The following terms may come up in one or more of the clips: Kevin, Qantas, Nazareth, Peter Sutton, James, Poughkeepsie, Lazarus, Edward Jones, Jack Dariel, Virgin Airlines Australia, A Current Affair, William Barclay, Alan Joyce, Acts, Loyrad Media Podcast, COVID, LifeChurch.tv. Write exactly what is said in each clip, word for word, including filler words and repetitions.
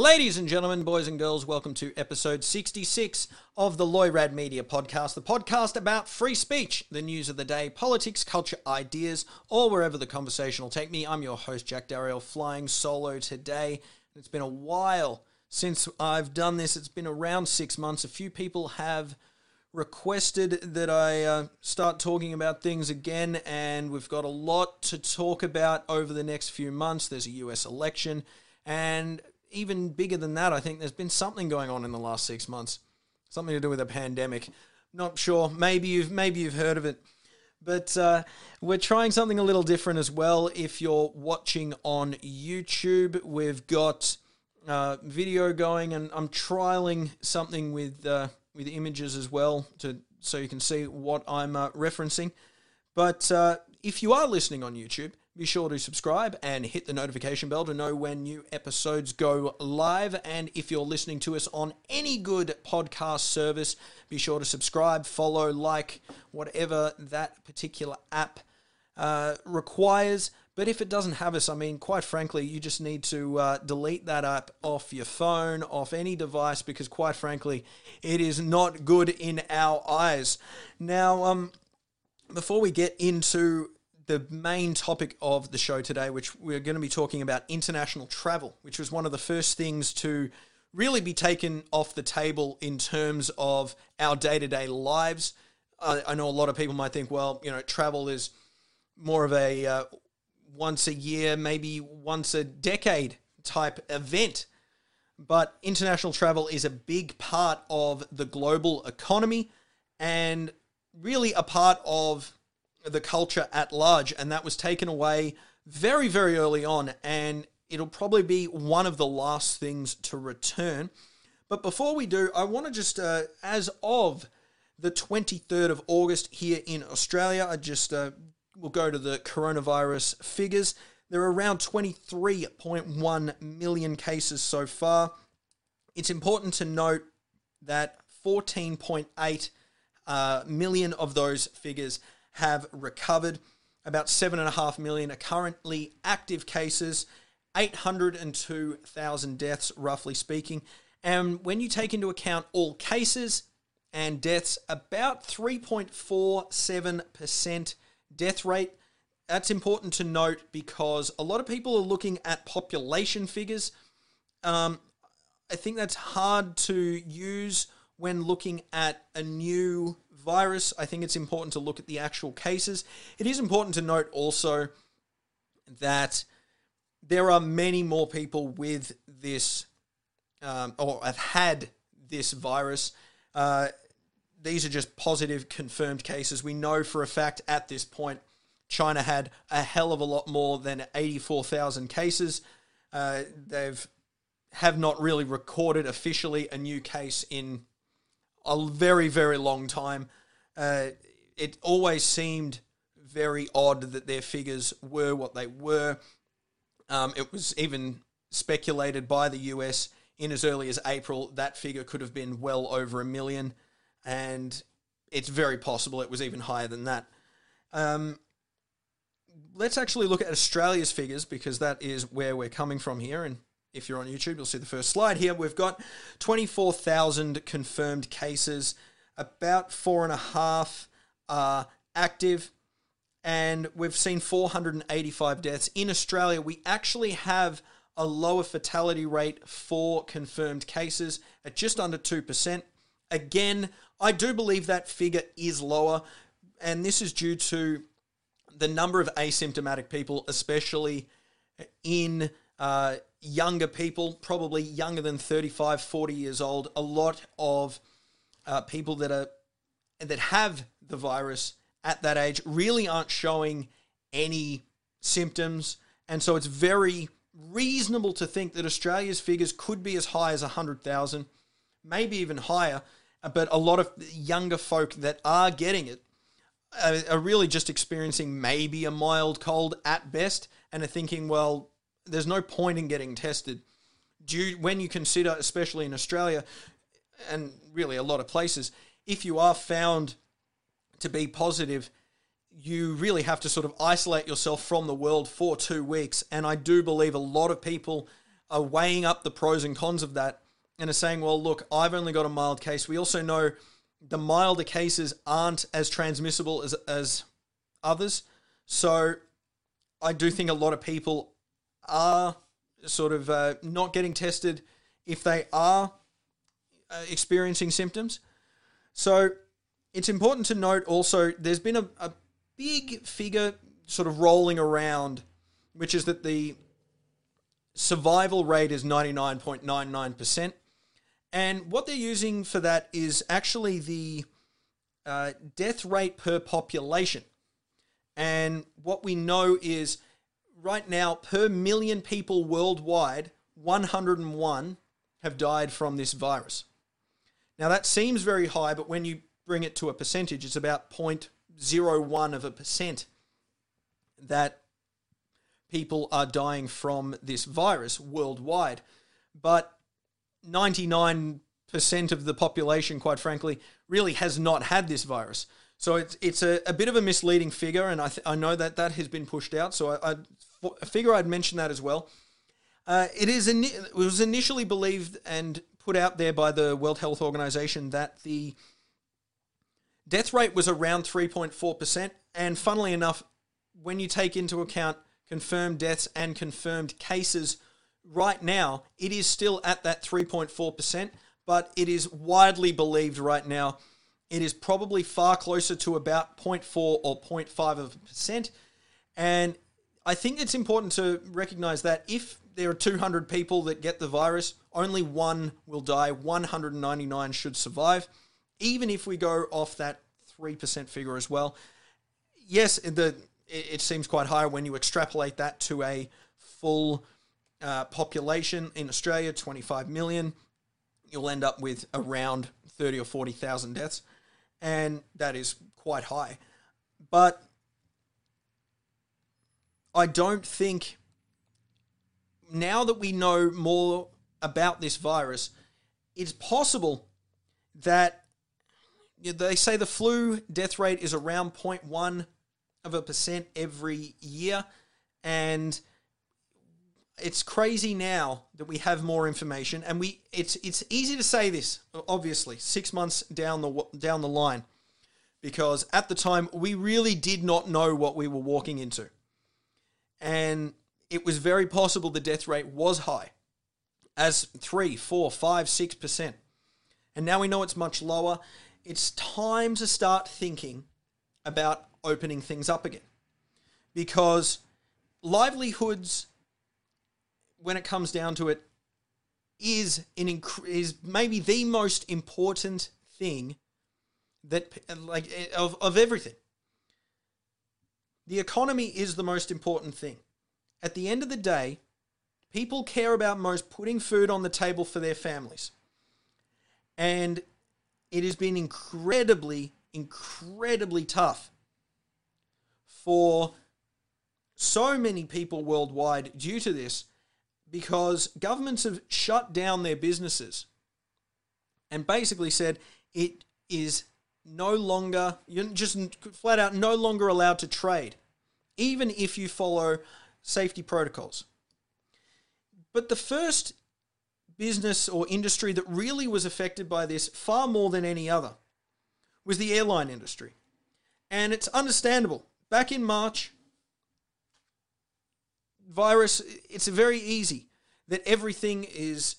Ladies and gentlemen, boys and girls, welcome to episode sixty-six of the Loyrad Media Podcast, the podcast about free speech, the news of the day, politics, culture, ideas, or wherever the conversation will take me. I'm your host, Jack Dariel, flying solo today. It's been a while since I've done this. It's been around six months. A few people have requested that I uh, start talking about things again, and we've got a lot to talk about over the next few months. There's a U S election, and even bigger than that, I think there's been something going on in the last six months, something to do with a pandemic. Not sure. Maybe you've maybe you've heard of it, but uh, we're trying something a little different as well. If you're watching on YouTube, we've got uh, video going, and I'm trialing something with uh, with images as well, to so you can see what I'm uh, referencing. But uh, if you are listening on YouTube, be sure to subscribe and hit the notification bell to know when new episodes go live. And if you're listening to us on any good podcast service, be sure to subscribe, follow, like, whatever that particular app uh, requires. But if it doesn't have us, I mean, quite frankly, you just need to uh, delete that app off your phone, off any device, because quite frankly, it is not good in our eyes. Now, um, before we get into the main topic of the show today, which we're going to be talking about international travel, which was one of the first things to really be taken off the table in terms of our day-to-day lives. I, I know a lot of people might think, well, you know, travel is more of a uh, once a year, maybe once a decade type event. But international travel is a big part of the global economy and really a part of the culture at large, and that was taken away very, very early on, and it'll probably be one of the last things to return. But before we do, I want to just, uh, as of the twenty-third of August here in Australia, I just uh, will go to the coronavirus figures. There are around twenty-three point one million cases so far. It's important to note that fourteen point eight uh, million of those figures have recovered. About seven point five million are currently active cases, eight hundred two thousand deaths, roughly speaking. And when you take into account all cases and deaths, about three point four seven percent death rate. That's important to note because a lot of people are looking at population figures. Um, I think that's hard to use when looking at a new virus. I think it's important to look at the actual cases. It is important to note also that there are many more people with this um, or have had this virus. Uh, these are just positive confirmed cases. We know for a fact at this point, China had a hell of a lot more than eighty-four thousand cases. Uh, they've have not really recorded officially a new case in a very, very long time. Uh, it always seemed very odd that their figures were what they were. Um, it was even speculated by the U S in as early as April that figure could have been well over a million, and it's very possible it was even higher than that. Um, let's actually look at Australia's figures, because that is where we're coming from here. And if you're on YouTube, you'll see the first slide here. We've got twenty-four thousand confirmed cases. About four and a half are active. And we've seen four hundred eighty-five deaths. In Australia, we actually have a lower fatality rate for confirmed cases at just under two percent. Again, I do believe that figure is lower. And this is due to the number of asymptomatic people, especially in Uh, younger people, probably younger than thirty-five, forty years old. A lot of uh, people that are that have the virus at that age really aren't showing any symptoms. And so it's very reasonable to think that Australia's figures could be as high as one hundred thousand, maybe even higher. But a lot of younger folk that are getting it are, are really just experiencing maybe a mild cold at best and are thinking, well, there's no point in getting tested. Do you, when you consider, especially in Australia and really a lot of places, if you are found to be positive, you really have to sort of isolate yourself from the world for two weeks. And I do believe a lot of people are weighing up the pros and cons of that and are saying, well, look, I've only got a mild case. We also know the milder cases aren't as transmissible as, as others. So I do think a lot of people are sort of uh, not getting tested if they are uh, experiencing symptoms. So it's important to note also there's been a, a big figure sort of rolling around, which is that the survival rate is ninety-nine point nine nine percent. And what they're using for that is actually the uh, death rate per population. And what we know is right now, per million people worldwide, one hundred and one have died from this virus. Now, that seems very high, but when you bring it to a percentage, it's about zero point zero one of a percent that people are dying from this virus worldwide. But ninety-nine percent of the population, quite frankly, really has not had this virus. So it's it's a, a bit of a misleading figure, and I th- I know that that has been pushed out, so I, I figure I'd mention that as well. Uh, it is in, it was initially believed and put out there by the World Health Organization that the death rate was around three point four percent, and funnily enough, when you take into account confirmed deaths and confirmed cases right now, it is still at that three point four percent, but it is widely believed right now it is probably far closer to about zero point four or zero point five of a percent. And I think it's important to recognize that if there are two hundred people that get the virus, only one will die, one hundred ninety-nine should survive, even if we go off that three percent figure as well. Yes, the it seems quite high when you extrapolate that to a full uh, population in Australia, twenty-five million, you'll end up with around thirty or forty thousand deaths. And that is quite high. But I don't think, now that we know more about this virus, it's possible that they say the flu death rate is around zero point one of a percent every year. And it's crazy now that we have more information, and we it's it's easy to say this, obviously, six months down the down the line, because at the time we really did not know what we were walking into, and it was very possible the death rate was high, as three, four, five, six percent, and now we know it's much lower. It's time to start thinking about opening things up again, because livelihoods, when it comes down to it, is an inc- is maybe the most important thing that, like, of, of everything. The economy is the most important thing. At the end of the day, people care about most putting food on the table for their families. And it has been incredibly, incredibly tough for so many people worldwide due to this, because governments have shut down their businesses and basically said it is no longer, you're just flat out no longer allowed to trade, even if you follow safety protocols. But the first business or industry that really was affected by this far more than any other was the airline industry. And it's understandable. Back in March, virus, it's very easy that everything is,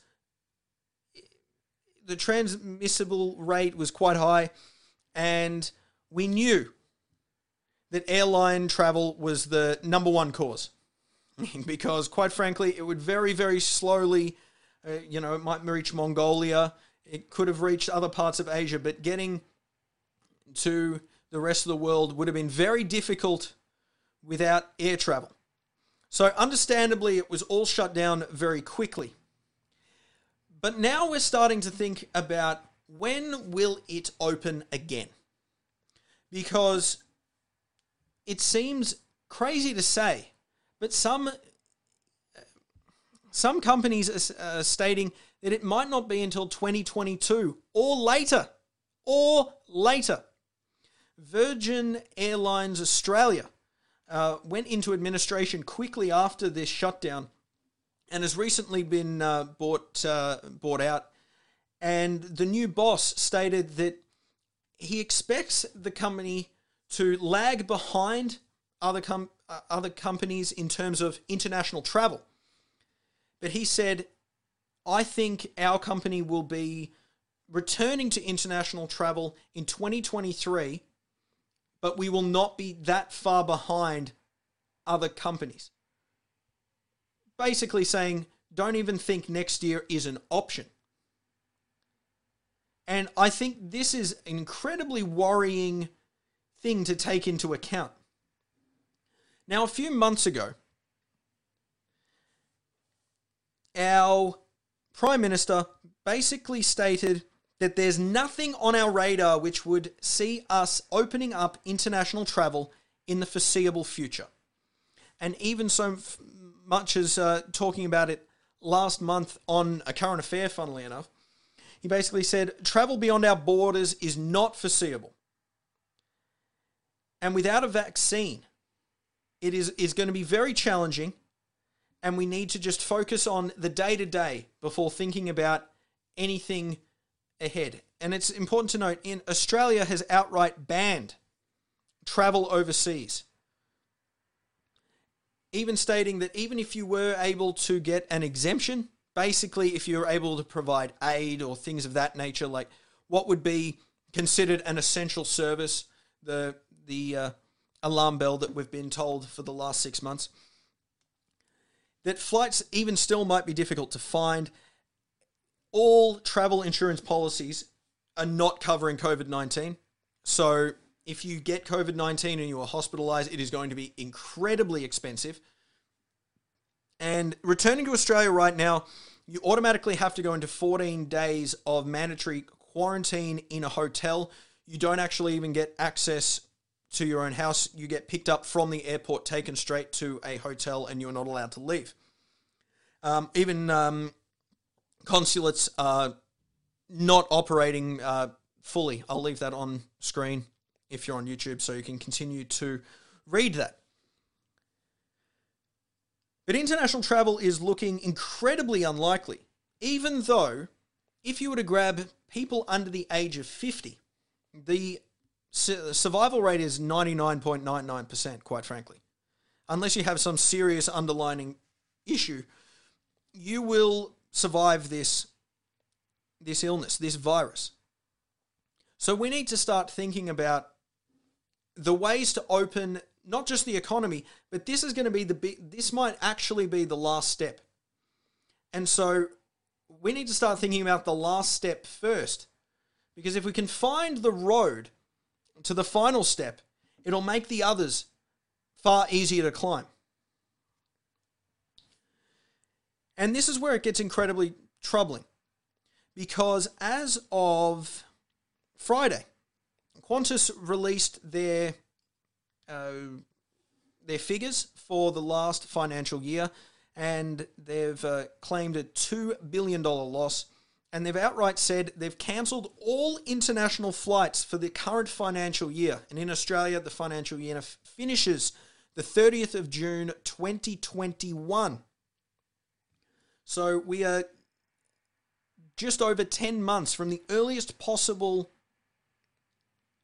the transmissible rate was quite high, and we knew that airline travel was the number one cause because, quite frankly, it would very, very slowly, uh, you know, it might reach Mongolia, it could have reached other parts of Asia, but getting to the rest of the world would have been very difficult without air travel. So understandably, it was all shut down very quickly. But now we're starting to think about, when will it open again? Because it seems crazy to say, but some, some companies are uh, stating that it might not be until twenty twenty-two or later, or later. Virgin Airlines Australia Uh, went into administration quickly after this shutdown and has recently been uh, bought uh, bought out. And the new boss stated that he expects the company to lag behind other com uh, other companies in terms of international travel. But he said, I think our company will be returning to international travel in twenty twenty-three, but we will not be that far behind other companies. Basically saying, don't even think next year is an option. And I think this is an incredibly worrying thing to take into account. Now, a few months ago, our Prime Minister basically stated that there's nothing on our radar which would see us opening up international travel in the foreseeable future. And even so much as uh, talking about it last month on A Current Affair, funnily enough, he basically said, travel beyond our borders is not foreseeable. And without a vaccine, it is, is going to be very challenging, and we need to just focus on the day-to-day before thinking about anything ahead. And it's important to note, in Australia has outright banned travel overseas, even stating that even if you were able to get an exemption, basically if you're able to provide aid or things of that nature, like what would be considered an essential service, the, the uh, alarm bell that we've been told for the last six months, that flights even still might be difficult to find. All travel insurance policies are not covering COVID nineteen. So if you get COVID nineteen and you are hospitalized, it is going to be incredibly expensive. And returning to Australia right now, you automatically have to go into fourteen days of mandatory quarantine in a hotel. You don't actually even get access to your own house. You get picked up from the airport, taken straight to a hotel, and you're not allowed to leave. Um, even um, consulates are not operating uh, fully. I'll leave that on screen if you're on YouTube, so you can continue to read that. But international travel is looking incredibly unlikely, even though if you were to grab people under the age of fifty, the survival rate is ninety-nine point nine nine percent, quite frankly. Unless you have some serious underlying issue, you will survive this, this illness, this virus. So we need to start thinking about the ways to open not just the economy, but this is going to be the big, this might actually be the last step. And so we need to start thinking about the last step first, because if we can find the road to the final step, it'll make the others far easier to climb. And this is where it gets incredibly troubling, because as of Friday, Qantas released their uh, their figures for the last financial year, and they've uh, claimed a two billion dollars loss. And they've outright said they've cancelled all international flights for the current financial year. And in Australia, the financial year finishes the thirtieth of June twenty twenty-one. So we are just over ten months from the earliest possible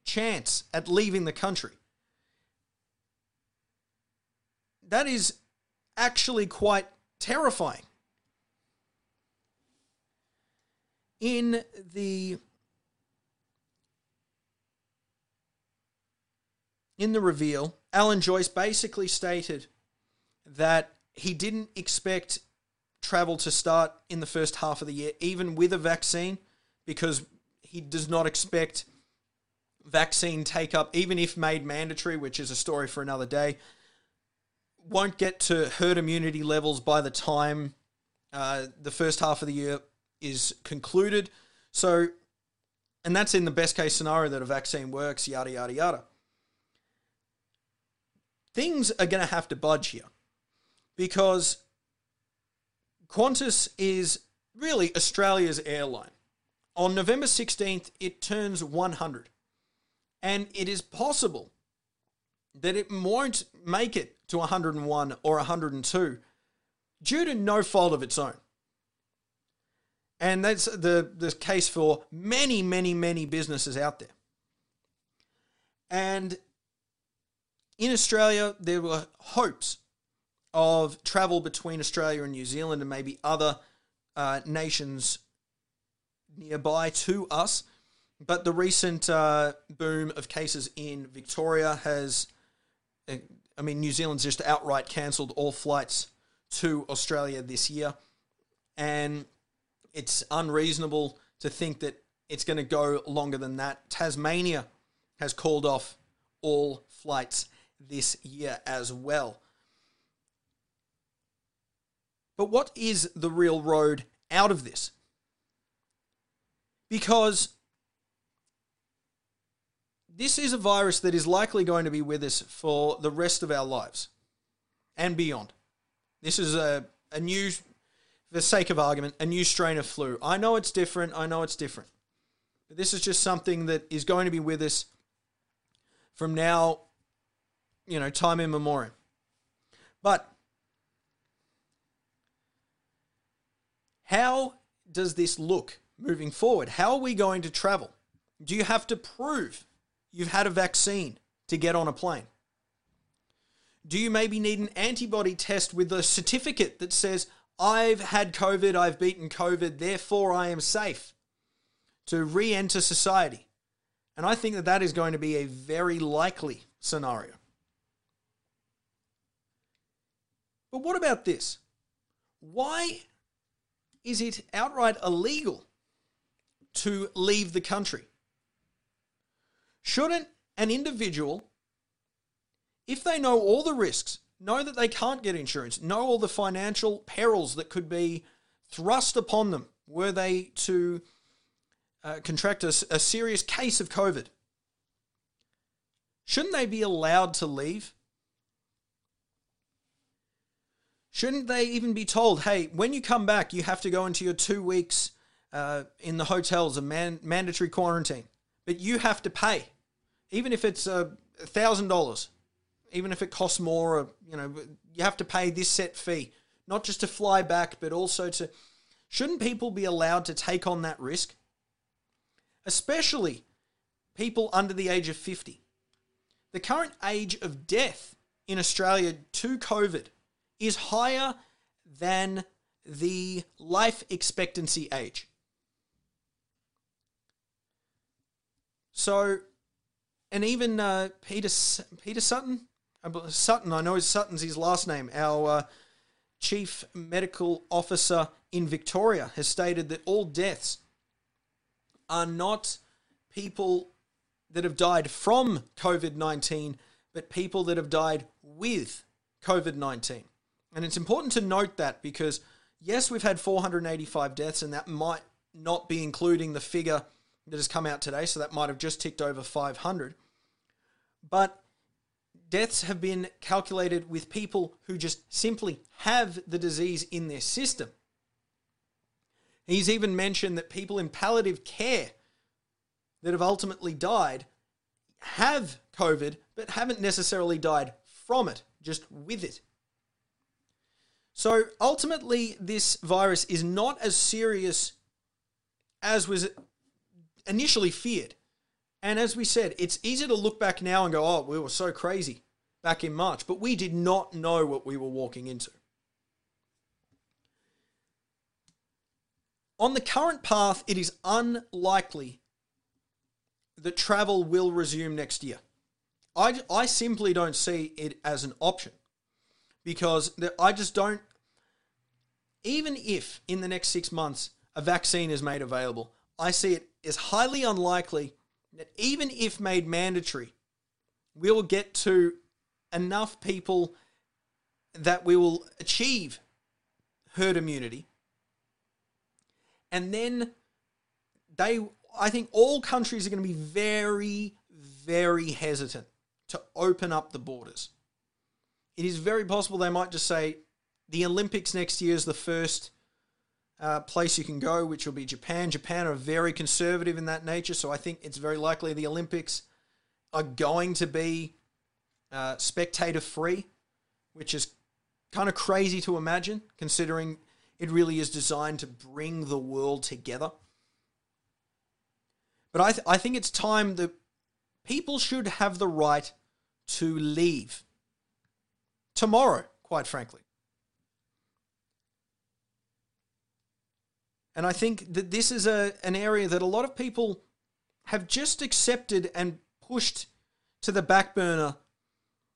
chance at leaving the country. That is actually quite terrifying. In the in the reveal, Alan Joyce basically stated that he didn't expect travel to start in the first half of the year, even with a vaccine, because he does not expect vaccine take-up, even if made mandatory, which is a story for another day, won't get to herd immunity levels by the time uh, the first half of the year is concluded. So, and that's in the best case scenario that a vaccine works, yada, yada, yada. Things are going to have to budge here, because Qantas is really Australia's airline. On November sixteenth, it turns one hundred, and it is possible that it won't make it to one hundred and one or one hundred and two due to no fault of its own. And that's the, the case for many, many, many businesses out there. And in Australia, there were hopes of travel between Australia and New Zealand and maybe other uh, nations nearby to us. But the recent uh, boom of cases in Victoria has, I mean, New Zealand's just outright cancelled all flights to Australia this year. And it's unreasonable to think that it's going to go longer than that. Tasmania has called off all flights this year as well. But what is the real road out of this? Because this is a virus that is likely going to be with us for the rest of our lives and beyond. This is a, a new, for the sake of argument, a new strain of flu. I know it's different. I know it's different. But this is just something that is going to be with us from now, you know, time immemorial. But how does this look moving forward? How are we going to travel? Do you have to prove you've had a vaccine to get on a plane? Do you maybe need an antibody test with a certificate that says, I've had COVID, I've beaten COVID, therefore I am safe to re-enter society? And I think that that is going to be a very likely scenario. But what about this? Why is it outright illegal to leave the country? Shouldn't an individual, if they know all the risks, know that they can't get insurance, know all the financial perils that could be thrust upon them were they to uh, contract a, a serious case of COVID, shouldn't they be allowed to leave? Shouldn't they even be told, hey, when you come back, you have to go into your two weeks uh, in the hotels, a man- mandatory quarantine, but you have to pay, even if it's uh, one thousand dollars, even if it costs more, or, you know, you have to pay this set fee, not just to fly back, but also to, shouldn't people be allowed to take on that risk? Especially people under the age of fifty. The current age of death in Australia to COVID is higher than the life expectancy age. So, and even uh, Peter Peter Sutton, Sutton, I know Sutton's his last name, our uh, chief medical officer in Victoria has stated that all deaths are not people that have died from COVID nineteen, but people that have died with COVID nineteen. And it's important to note that because, yes, we've had four hundred eighty-five deaths, and that might not be including the figure that has come out today, so that might have just ticked over five hundred. But deaths have been calculated with people who just simply have the disease in their system. He's even mentioned that people in palliative care that have ultimately died have COVID, but haven't necessarily died from it, just with it. So ultimately, this virus is not as serious as was initially feared. And as we said, it's easy to look back now and go, oh, we were so crazy back in March, but we did not know what we were walking into. On the current path, it is unlikely that travel will resume next year. I, I simply don't see it as an option. Because I just don't, even if in the next six months a vaccine is made available, I see it as highly unlikely that even if made mandatory, we will get to enough people that we will achieve herd immunity. And then they, I think all countries are going to be very, very hesitant to open up the borders. It is very possible they might just say the Olympics next year is the first uh, place you can go, which will be Japan. Japan are very conservative in that nature, so I think it's very likely the Olympics are going to be uh, spectator-free, which is kind of crazy to imagine, considering it really is designed to bring the world together. But I, th I think it's time that people should have the right to leave. Tomorrow, quite frankly. And I think that this is a, an area that a lot of people have just accepted and pushed to the back burner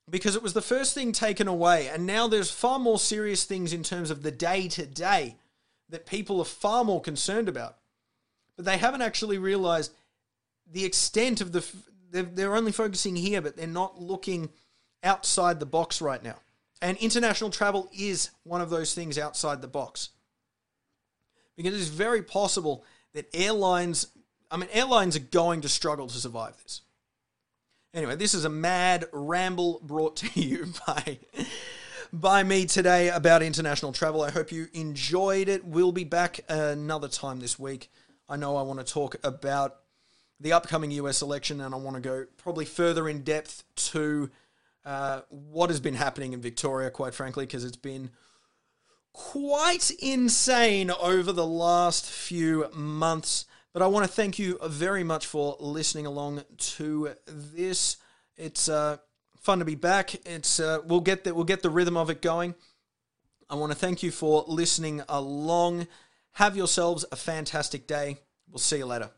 because it was the first thing taken away. And now there's far more serious things in terms of the day-to-day that people are far more concerned about. But they haven't actually realized the extent of the... They're, they're only focusing here, but they're not looking outside the box right now. And international travel is one of those things outside the box. Because it's very possible that airlines... I mean, airlines are going to struggle to survive this. Anyway, this is a mad ramble brought to you by, by me today about international travel. I hope you enjoyed it. We'll be back another time this week. I know I want to talk about the upcoming U S election, and I want to go probably further in depth to uh, what has been happening in Victoria, quite frankly, because it's been quite insane over the last few months. But I want to thank you very much for listening along to this. It's uh, fun to be back. It's uh, we'll get the, we'll get the rhythm of it going. I want to thank you for listening along. Have yourselves a fantastic day. We'll see you later.